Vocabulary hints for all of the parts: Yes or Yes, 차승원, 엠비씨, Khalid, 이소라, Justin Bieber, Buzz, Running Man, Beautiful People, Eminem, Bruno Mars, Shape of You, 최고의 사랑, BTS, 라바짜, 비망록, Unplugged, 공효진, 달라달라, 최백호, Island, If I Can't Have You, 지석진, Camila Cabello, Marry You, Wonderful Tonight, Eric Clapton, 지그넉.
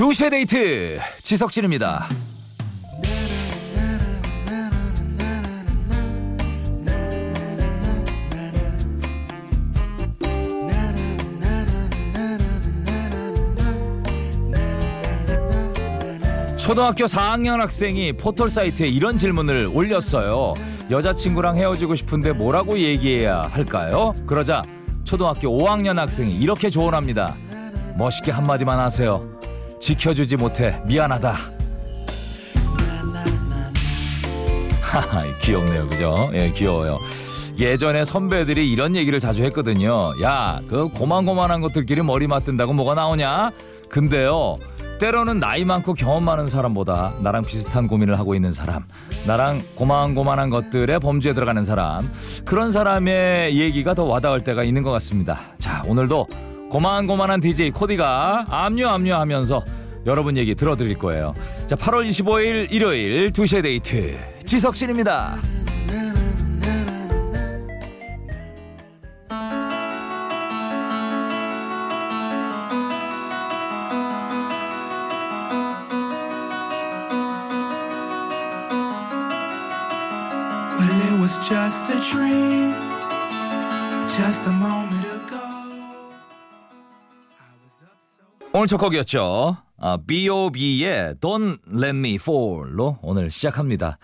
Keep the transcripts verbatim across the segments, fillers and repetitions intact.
두 시의 데이트 지석진입니다. 초등학교 사 학년 학생이 포털사이트에 이런 질문을 올렸어요. 여자친구랑 헤어지고 싶은데 뭐라고 얘기해야 할까요? 그러자 초등학교 오 학년 학생이 이렇게 조언합니다. 멋있게 한마디만 하세요. 지켜주지 못해 미안하다. 하하, 귀엽네요. 그죠? 예, 귀여워요. 예전에 선배들이 이런 얘기를 자주 했거든요. 야, 그 고만고만한 것들끼리 머리 맞댄다고 뭐가 나오냐? 근데요, 때로는 나이 많고 경험 많은 사람보다 나랑 비슷한 고민을 하고 있는 사람, 나랑 고만고만한 것들에 범주에 들어가는 사람, 그런 사람의 얘기가 더 와닿을 때가 있는 것 같습니다. 자, 오늘도 고만고만한 디제이 코디가 압류 압류 하면서 여러분 얘기 들어드릴 거예요. 자, 팔월 이십오일 일요일 두 시의 데이트 지석진입니다. Just a dream, just a moment ago. 오늘 첫 곡이었죠. 아, 비 오 비의 Don't Let Me Fall로 오늘 시작합니다.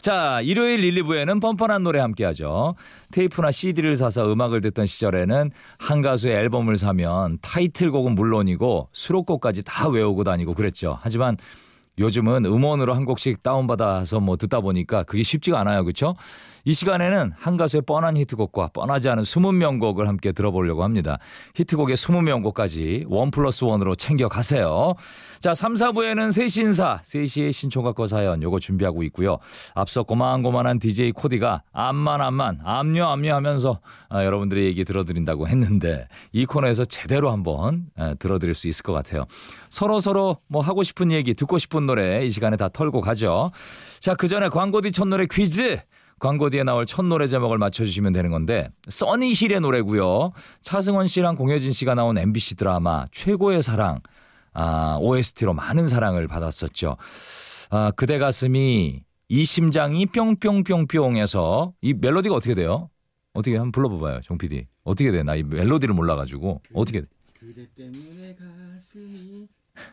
자, 일요일 일, 이 부에는 뻔뻔한 노래 함께하죠. 테이프나 씨디를 사서 음악을 듣던 시절에는 한 가수의 앨범을 사면 타이틀곡은 물론이고 수록곡까지 다 외우고 다니고 그랬죠. 하지만 요즘은 음원으로 한 곡씩 다운받아서 뭐 듣다 보니까 그게 쉽지가 않아요. 그렇죠? 이 시간에는 한 가수의 뻔한 히트곡과 뻔하지 않은 숨은 명곡을 함께 들어보려고 합니다. 히트곡의 숨은 명곡까지 원 플러스 원으로 챙겨가세요. 자, 삼, 사 부에는 세 시 인사, 세 시의 신청곡과 사연 요거 준비하고 있고요. 앞서 고만고만한 디제이 코디가 암만 암만 암녀 암녀 하면서 아, 여러분들의 얘기 들어드린다고 했는데 이 코너에서 제대로 한번 아, 들어드릴 수 있을 것 같아요. 서로서로 뭐 하고 싶은 얘기, 듣고 싶은 노래 이 시간에 다 털고 가죠. 자, 그 전에 광고 뒤 첫 노래 퀴즈! 광고 뒤에 나올 첫 노래 제목을 맞춰주시면 되는 건데 써니힐의 노래고요. 차승원 씨랑 공효진 씨가 나온 엠비씨 드라마 최고의 사랑 아, 오에스티로 많은 사랑을 받았었죠. 아, 그대 가슴이 이 심장이 뿅뿅뿅뿅에서 이 멜로디가 어떻게 돼요? 어떻게 한번 불러봐봐요. 정 피디. 어떻게 돼? 나 이 멜로디를 몰라가지고. 그, 어떻게 돼? 그대 때문에 가슴이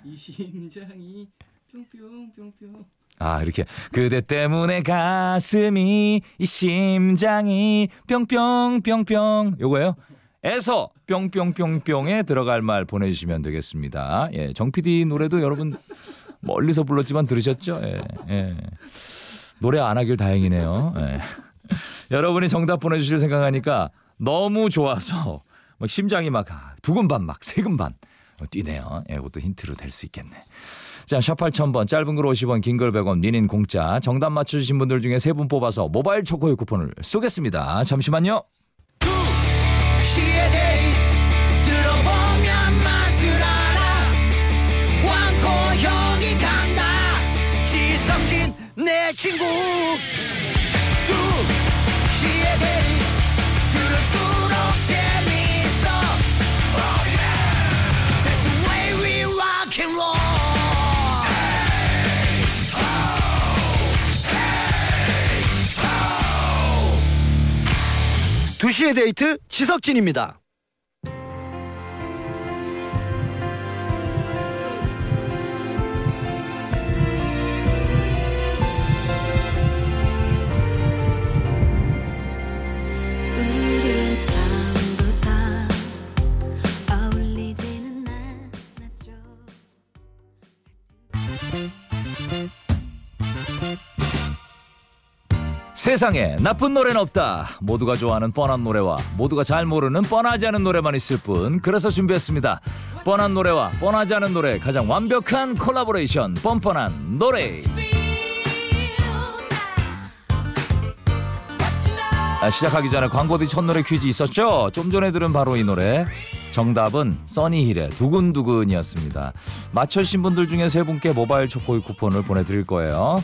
이 심장이 뿅뿅뿅뿅. 아, 이렇게 그대 때문에 가슴이 이 심장이 뿅뿅뿅뿅 요거예요. 에서 뿅뿅뿅뿅에 들어갈 말 보내주시면 되겠습니다. 예, 정피디 노래도 여러분 멀리서 불렀지만 들으셨죠? 예, 예. 노래 안 하길 다행이네요. 예. 여러분이 정답 보내주실 생각하니까 너무 좋아서 막 심장이 막 두근반 막 세근반 뛰네요. 예, 이것도 힌트로 될 수 있겠네. 자, 샷 팔천 번, 짧은 글 오십 원, 긴 글 백 원, 미닌 공짜. 정답 맞춰주신 분들 중에 세 분 뽑아서 모바일 초코의 쿠폰을 쏘겠습니다. 잠시만요. 두 시에 데이트 들어보면 맛을 알아. 왕고형이 간다. 지성진 내 친구. 두 시에 데이트 들을수록 재밌어. Oh yeah. That's the way we rock and roll. 두 시의 데이트 지석진입니다. 세상에 나쁜 노래는 없다. 모두가 좋아하는 뻔한 노래와 모두가 잘 모르는 뻔하지 않은 노래만 있을 뿐. 그래서 준비했습니다. 뻔한 노래와 뻔하지 않은 노래 가장 완벽한 콜라보레이션 뻔뻔한 노래. 아, 시작하기 전에 광고 뒤 첫 노래 퀴즈 있었죠? 좀 전에 들은 바로 이 노래. 정답은 써니힐의 두근두근이었습니다. 맞춰주신 분들 중에 세 분께 모바일 초코이 쿠폰을 보내드릴 거예요.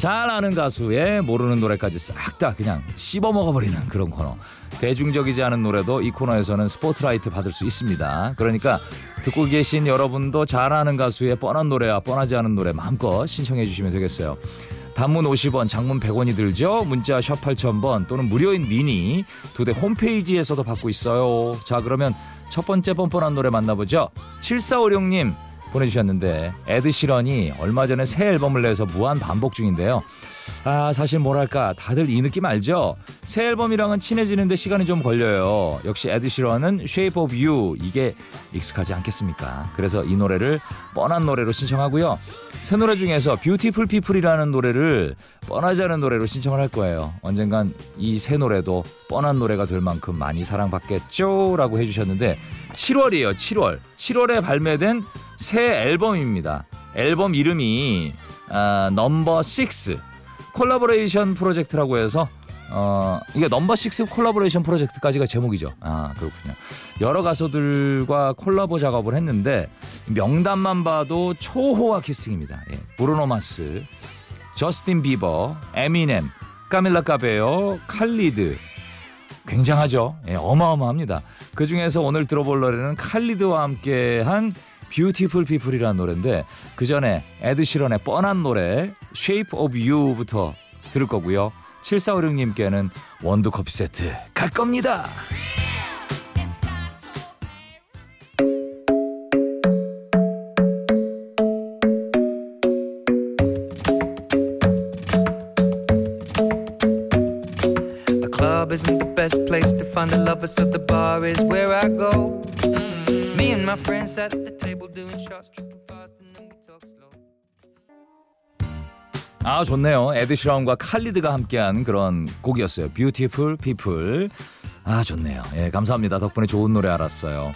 잘 아는 가수의 모르는 노래까지 싹 다 그냥 씹어먹어버리는 그런 코너. 대중적이지 않은 노래도 이 코너에서는 스포트라이트 받을 수 있습니다. 그러니까 듣고 계신 여러분도 잘 아는 가수의 뻔한 노래와 뻔하지 않은 노래 마음껏 신청해 주시면 되겠어요. 단문 오십 원, 장문 백 원이 들죠. 문자 샵 팔천 번 또는 무료인 미니 두 대 홈페이지에서도 받고 있어요. 자, 그러면 첫 번째 뻔뻔한 노래 만나보죠. 칠사오육 님 보내주셨는데, 에드 시런이 얼마 전에 새 앨범을 내서 무한 반복 중인데요. 아, 사실 뭐랄까 다들 이 느낌 알죠? 새 앨범이랑은 친해지는데 시간이 좀 걸려요. 역시 에드 시런은 Shape of You, 이게 익숙하지 않겠습니까? 그래서 이 노래를 뻔한 노래로 신청하고요. 새 노래 중에서 Beautiful People이라는 노래를 뻔하지 않은 노래로 신청을 할 거예요. 언젠간 이 새 노래도 뻔한 노래가 될 만큼 많이 사랑받겠죠? 라고 해주셨는데, 칠월이에요. 칠월. 칠월에 발매된 새 앨범입니다. 앨범 이름이 아, 넘버 식스 콜라보레이션 프로젝트라고 해서 어, 이게 넘버 식스 콜라보레이션 프로젝트까지가 제목이죠. 아, 그렇군요. 여러 가수들과 콜라보 작업을 했는데 명단만 봐도 초호화 캐스팅입니다. 예, 브루노 마스, 저스틴 비버, 에미넴, 카밀라 카베요, 칼리드. 굉장하죠. 예, 어마어마합니다. 그중에서 오늘 들어볼 노래는 칼리드와 함께한 Beautiful People이라는 노래인데, 그 전에 에드 시런의 뻔한 노래 Shape of You부터 들을 거고요. 칠사오육 님께는 원두 커피 세트 갈 겁니다. The club isn't the best place to find the lovers, so the bar is where I go. Me and my friends at the table doing shots. 아, 좋네요. 에드 시런과 칼리드가 함께한 그런 곡이었어요. Beautiful People. 아, 좋네요. 예, 감사합니다. 덕분에 좋은 노래 알았어요.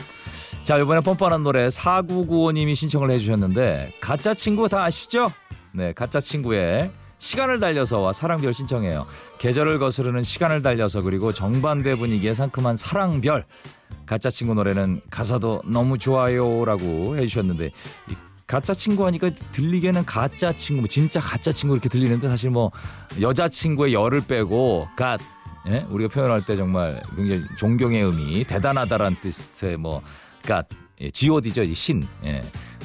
자, 이번에 뻔뻔한 노래 사구구오 님이 신청을 해주셨는데, 가짜 친구 다 아시죠? 네, 가짜 친구의 시간을 달려서와 사랑별 신청해요. 계절을 거스르는 시간을 달려서, 그리고 정반대 분위기의 상큼한 사랑별. 가짜 친구 노래는 가사도 너무 좋아요라고 해주셨는데, 가짜 친구 하니까 들리게는 가짜 친구, 뭐 진짜 가짜 친구 이렇게 들리는데, 사실 뭐 여자 친구의 열을 빼고 갓, 예? 우리가 표현할 때 정말 굉장히 존경의 의미, 대단하다라는 뜻의 뭐 갓, 예, 지오디죠, 신. 예,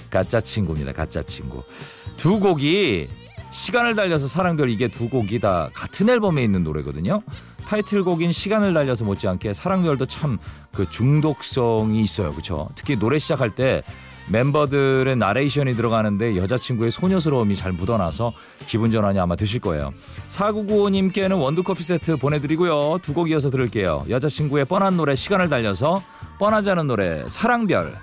가짜 친구입니다. 가짜 친구. 두 곡이 시간을 달려서 사랑별, 이게 두 곡이 다 같은 앨범에 있는 노래거든요. 타이틀곡인 시간을 달려서 못지않게 사랑별도 참 그 중독성이 있어요. 그렇죠? 특히 노래 시작할 때 멤버들의 나레이션이 들어가는데 여자친구의 소녀스러움이 잘 묻어나서 기분 전환이 아마 드실 거예요. 사구구오 님께는 원두커피 세트 보내드리고요. 두 곡 이어서 들을게요. 여자친구의 뻔한 노래 시간을 달려서, 뻔하지 않은 노래 사랑별.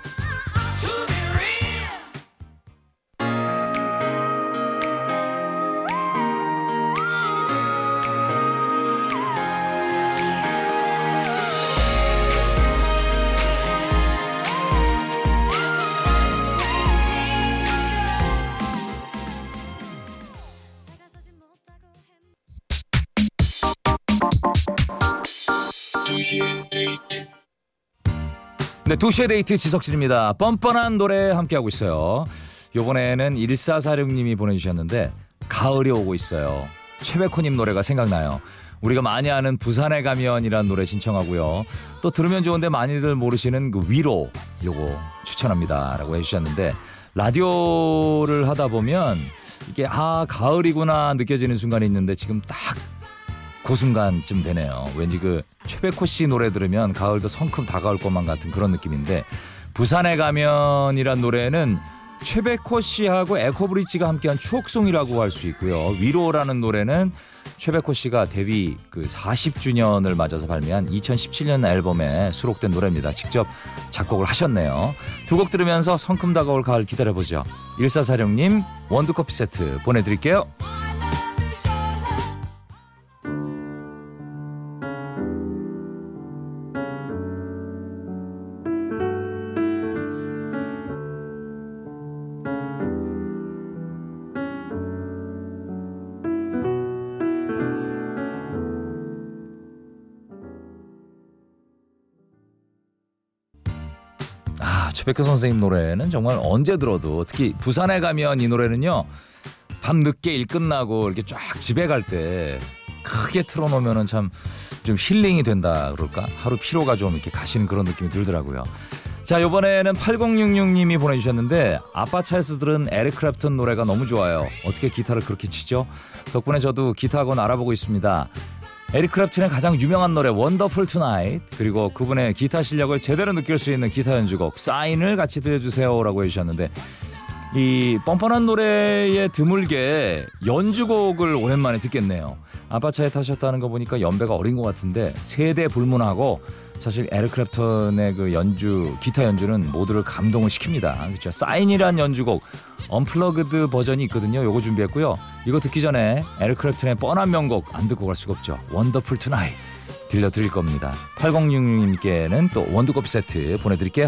네, 두 시의 데이트 지석진입니다. 뻔뻔한 노래 함께하고 있어요. 이번에는 일사사육 님이 보내주셨는데, 가을이 오고 있어요. 최백호님 노래가 생각나요. 우리가 많이 아는 부산에 가면이라는 노래 신청하고요. 또 들으면 좋은데 많이들 모르시는 그 위로, 요거 추천합니다. 라고 해주셨는데, 라디오를 하다 보면 이게 아, 가을이구나 느껴지는 순간이 있는데 지금 딱 그 순간쯤 되네요. 왠지 그 최백호 씨 노래 들으면 가을도 성큼 다가올 것만 같은 그런 느낌인데, 부산에 가면이란 노래는 최백호 씨하고 에코브릿지가 함께한 추억송이라고 할 수 있고요. 위로라는 노래는 최백호 씨가 데뷔 그 사십 주년을 맞아서 발매한 이천십칠 년 앨범에 수록된 노래입니다. 직접 작곡을 하셨네요. 두 곡 들으면서 성큼 다가올 가을 기다려보죠. 일사사육 님 원두커피 세트 보내드릴게요. 최백호 선생님 노래는 정말 언제 들어도, 특히 부산에 가면 이 노래는요 밤늦게 일 끝나고 이렇게 쫙 집에 갈 때 크게 틀어놓으면 참 좀 힐링이 된다 그럴까? 하루 피로가 좀 이렇게 가시는 그런 느낌이 들더라고요. 자, 이번에는 팔공육육 님이 보내주셨는데, 아빠 차에서 들은 에릭 클랩튼 노래가 너무 좋아요. 어떻게 기타를 그렇게 치죠? 덕분에 저도 기타 학원 알아보고 있습니다. 에릭 클랩튼의 가장 유명한 노래 Wonderful Tonight, 그리고 그분의 기타 실력을 제대로 느낄 수 있는 기타 연주곡 사인을 같이 들려주세요 라고 해주셨는데, 이 뻔뻔한 노래에 드물게 연주곡을 오랜만에 듣겠네요. 아빠 차에 타셨다는 거 보니까 연배가 어린 것 같은데 세대 불문하고 사실 에릭 클랩턴의 그 연주, 기타 연주는 모두를 감동을 시킵니다. 그렇죠? 사인이란 연주곡 언플러그드 버전이 있거든요. 요거 준비했고요. 이거 듣기 전에 에릭 클랩턴의 뻔한 명곡 안 듣고 갈 수가 없죠. 원더풀 투나잇 들려드릴 겁니다. 팔공육육 님께는 또 원두커피 세트 보내드릴게요.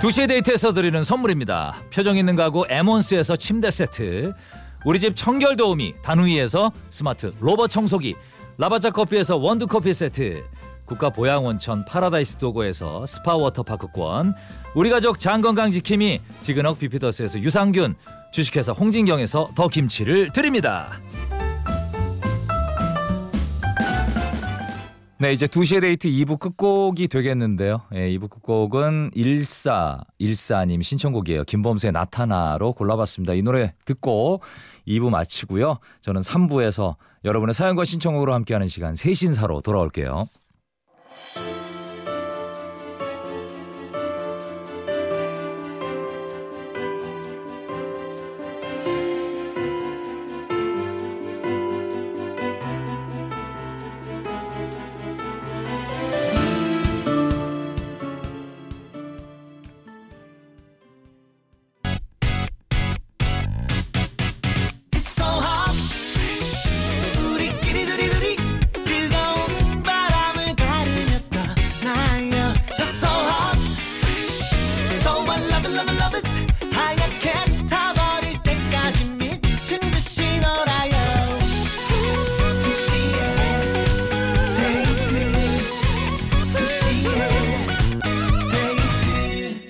두 시의 데이트에서 드리는 선물입니다. 표정 있는 가구 에몬스에서 침대 세트, 우리 집 청결 도우미 다누이에서 스마트 로봇 청소기, 라바짜 커피에서 원두 커피 세트, 국가 보양 원천 파라다이스 도고에서 스파 워터파크권, 우리 가족 장건강 지킴이 지그넉 비피더스에서 유산균, 주식회사 홍진경에서 더 김치를 드립니다. 네, 이제 두 시의 데이트 이 부 끝곡이 되겠는데요. 예, 이 부 끝곡은 일사일사님 신청곡이에요. 김범수의 나타나로 골라봤습니다. 이 노래 듣고 이 부 마치고요. 저는 삼 부에서 여러분의 사연과 신청곡으로 함께하는 시간 새신사로 돌아올게요.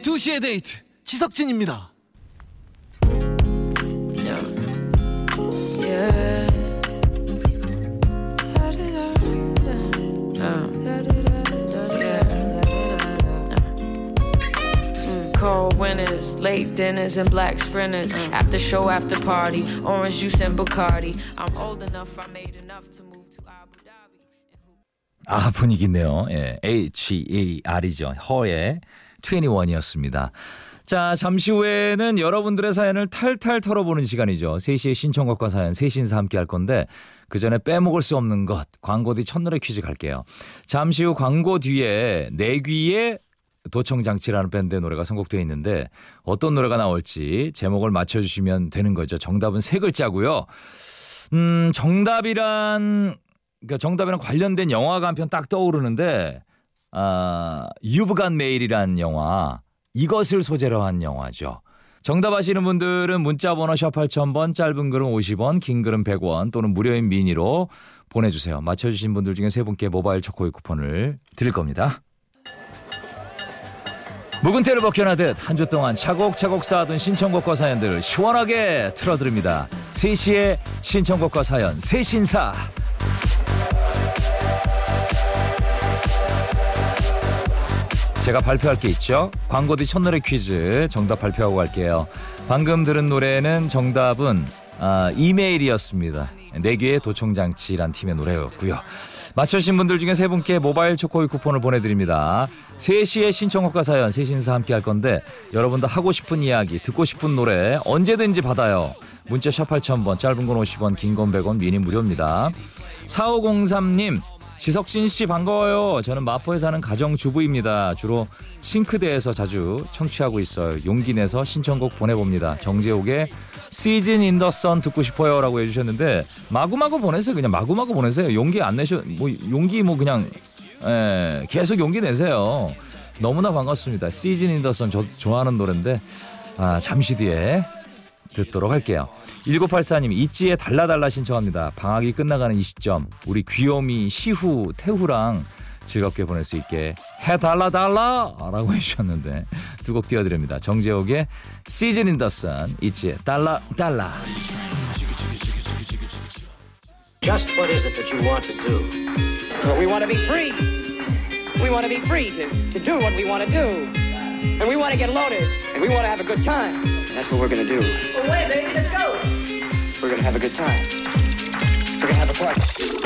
두 시의 데이트 지석진입니다. Cold winters, late dinners and black sprinters, after show after party, orange juice and Bacardi. I'm old enough, I made enough to move to Abu Dhabi. 아, 분위기 있네요. 예, H E R이죠. 허의 이십일이었습니다. 자, 잠시 후에는 여러분들의 사연을 탈탈 털어보는 시간이죠. 세 시의 신청곡과 사연, 새신사 함께 할 건데 그 전에 빼먹을 수 없는 것, 광고 뒤 첫노래 퀴즈 갈게요. 잠시 후 광고 뒤에 내 귀에 도청장치라는 밴드의 노래가 선곡되어 있는데 어떤 노래가 나올지 제목을 맞춰주시면 되는 거죠. 정답은 세 글자고요. 음, 정답이란, 그러니까 정답이랑 관련된 영화가 한 편 딱 떠오르는데, 아, You've Got Mail이란 영화, 이것을 소재로 한 영화죠. 정답 아시는 분들은 문자번호 샵 팔천 번, 짧은 글은 오십 원, 긴 글은 백 원 또는 무료인 미니로 보내주세요. 맞춰주신 분들 중에 세 분께 모바일 초코의 쿠폰을 드릴 겁니다. 묵은 때를 벗겨나듯 한 주 동안 차곡차곡 쌓아둔 신청곡과 사연들을 시원하게 틀어드립니다. 세 시에 신청곡과 사연, 새신사. 제가 발표할 게 있죠. 광고 뒤 첫노래 퀴즈 정답 발표하고 갈게요. 방금 들은 노래는 정답은 아, 이메일이었습니다. 네 개의 도청장치란 팀의 노래였고요. 맞춰주신 분들 중에 세 분께 모바일 초코이 쿠폰을 보내드립니다. 세 시에 신청곡과 사연, 새신사 함께 할 건데 여러분도 하고 싶은 이야기, 듣고 싶은 노래 언제든지 받아요. 문자 샵 팔천 번, 짧은 건 오십 원, 긴 건 백 원, 미니 무료입니다. 사오공삼 님, 지석진 씨 반가워요. 저는 마포에 사는 가정주부입니다. 주로 싱크대에서 자주 청취하고 있어요. 용기 내서 신청곡 보내봅니다. 정재욱의 Season in the Sun 듣고 싶어요 라고 해주셨는데 마구마구 보내세요. 그냥 마구마구 보내세요. 용기 안 내셔. 뭐 용기 뭐 그냥 에, 계속 용기 내세요. 너무나 반갑습니다. Season in the Sun 저 좋아하는 노래인데 아, 잠시 뒤에 듣도록 할게요. 천구백팔십사님 있지의 달라달라 신청합니다. 방학이 끝나가는 이 시점 우리 귀요미 시후 태후랑 즐겁게 보낼 수 있게 해달라달라 라고 해주셨는데 두 곡 띄워드립니다. 정재욱의 Season in the Sun, 있지의 달라달라. Just what is it that you want to do? Well, we want to be free. We want to be free to, to do what we want to do. And we want to get loaded. And we want to have a good time. That's what we're going to do. Well, wait, baby, let's go. We're going to have a good time. We're going to have a party.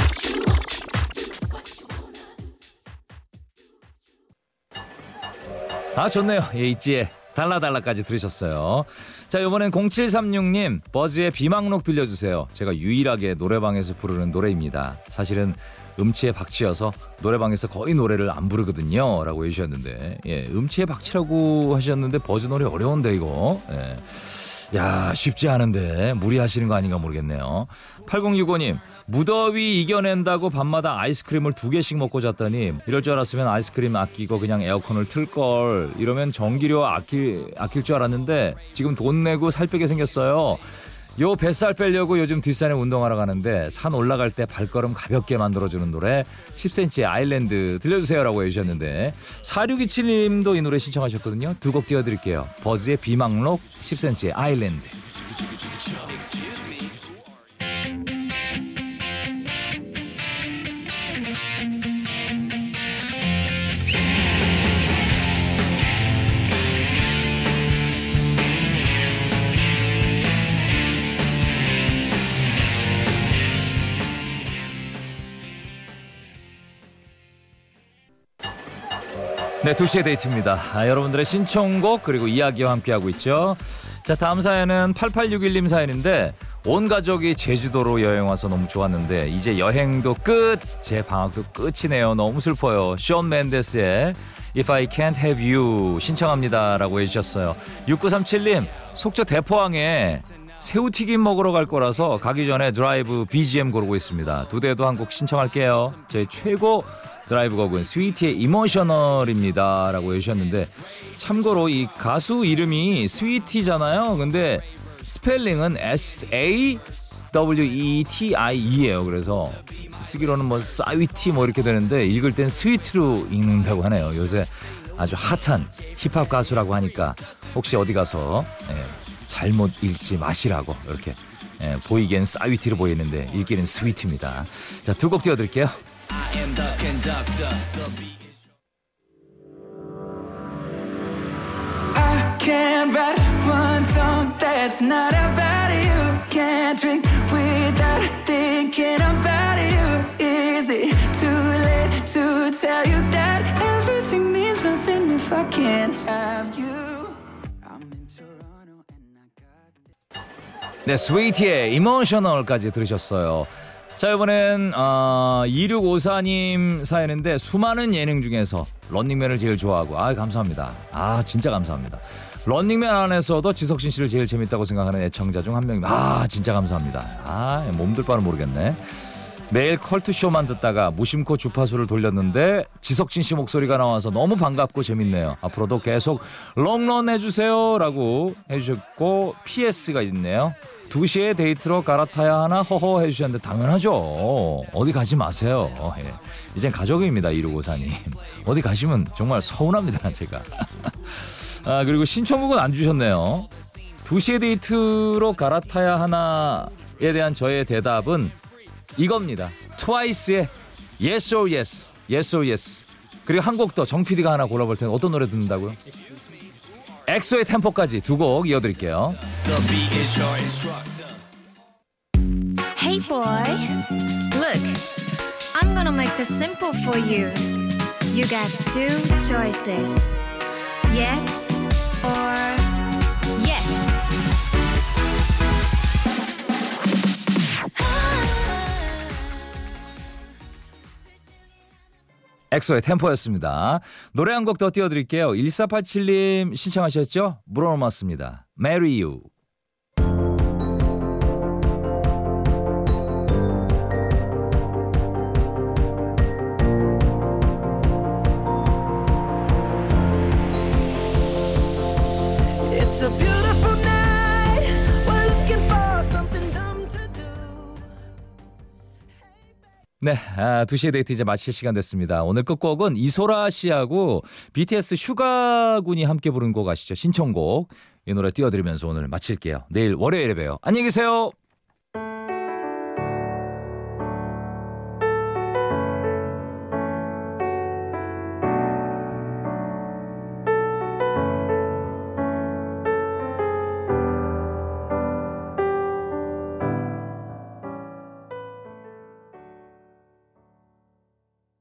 아, 좋네요. 예, 있지의 달라달라까지 들으셨어요. 자, 이번엔 공칠삼육님 버즈의 비망록 들려주세요. 제가 유일하게 노래방에서 부르는 노래입니다. 사실은 음치의 박치여서 노래방에서 거의 노래를 안 부르거든요 라고 해주셨는데 예, 음치의 박치라고 하셨는데 버즈 노래 어려운데 이거 예. 야 쉽지 않은데 무리하시는 거 아닌가 모르겠네요. 팔공육오님 무더위 이겨낸다고 밤마다 아이스크림을 두 개씩 먹고 잤더니 이럴 줄 알았으면 아이스크림 아끼고 그냥 에어컨을 틀걸 이러면 전기료 아낄, 아낄 줄 알았는데 지금 돈 내고 살 빼게 생겼어요. 요 뱃살 빼려고 요즘 뒷산에 운동하러 가는데 산 올라갈 때 발걸음 가볍게 만들어주는 노래 십 센티미터의 아일랜드 들려주세요 라고 해주셨는데 사육이칠님도 이 노래 신청하셨거든요. 두 곡 띄워드릴게요. 버즈의 비망록, 십 센티미터의 아일랜드. 네, 두 시의 데이트입니다. 아, 여러분들의 신청곡 그리고 이야기와 함께하고 있죠. 자, 다음 사연은 팔팔육일님 사연인데 온 가족이 제주도로 여행 와서 너무 좋았는데 이제 여행도 끝! 제 방학도 끝이네요. 너무 슬퍼요. 션 맨데스의 If I Can't Have You 신청합니다 라고 해주셨어요. 육구삼칠님 속초 대포항에 새우튀김 먹으러 갈 거라서 가기 전에 드라이브 비지엠 고르고 있습니다. 두 대도 한 곡 신청할게요. 제 최고 드라이브 곡은 스위티의 이모셔널입니다 라고 해주셨는데 참고로 이 가수 이름이 스위티잖아요. 근데 스펠링은 에스 에이 더블유 이 티 아이 이에요. 그래서 쓰기로는 뭐 사위티 뭐 이렇게 되는데 읽을 땐 스위트로 읽는다고 하네요. 요새 아주 핫한 힙합 가수라고 하니까 혹시 어디 가서 잘못 읽지 마시라고 이렇게 보이기엔 사위티로 보이는데 읽기는 스위트입니다. 자, 두 곡 띄워드릴게요. I can't write one song that's not about you. Can't drink without thinking about you. Is it too late to tell you that everything means nothing if I can't have you? 네, 스위티의 이모셔널까지 들으셨어요. 자, 이번엔 어, 이육오사님 사연인데 수많은 예능 중에서 런닝맨을 제일 좋아하고 아 감사합니다. 아 진짜 감사합니다. 런닝맨 안에서도 지석진 씨를 제일 재밌다고 생각하는 애청자 중 한 명입니다. 아 진짜 감사합니다. 아 몸둘 바는 모르겠네. 매일 컬투쇼만 듣다가 무심코 주파수를 돌렸는데 지석진 씨 목소리가 나와서 너무 반갑고 재밌네요. 앞으로도 계속 롱런 해주세요 라고 해주셨고 피에스가 있네요. 두 시에 데이트로 갈아타야 하나 허허 해주셨는데 당연하죠. 어디 가지 마세요. 예. 이젠 가족입니다. 이루고사님. 어디 가시면 정말 서운합니다. 제가. 아 그리고 신청곡은 안 주셨네요. 두 시에 데이트로 갈아타야 하나에 대한 저의 대답은 이겁니다. 트와이스의 Yes or Yes. Yes or Yes. 그리고 한 곡 더 정 피디가 하나 골라볼 텐데 어떤 노래 듣는다고요? 엑소의 템포까지 두 곡 이어드릴게요. Hey boy, look, I'm gonna make this simple for you. You got two choices, yes or yes. 엑소의 템포였습니다. 노래 한 곡 더 띄워드릴게요. 일사팔칠님 신청하셨죠? 브루노 마스입니다. Marry You. It's a beautiful night. We're looking for something dumb to do. 네, 아, 두 시의 데이트 이제 마칠 시간 됐습니다. 오늘 끝곡은 이소라 씨하고 비티에스 휴가군이 함께 부른 곡 아시죠? 신청곡. 이 노래 띄워드리면서 오늘 마칠게요. 내일 월요일에 봬요. 안녕히 계세요.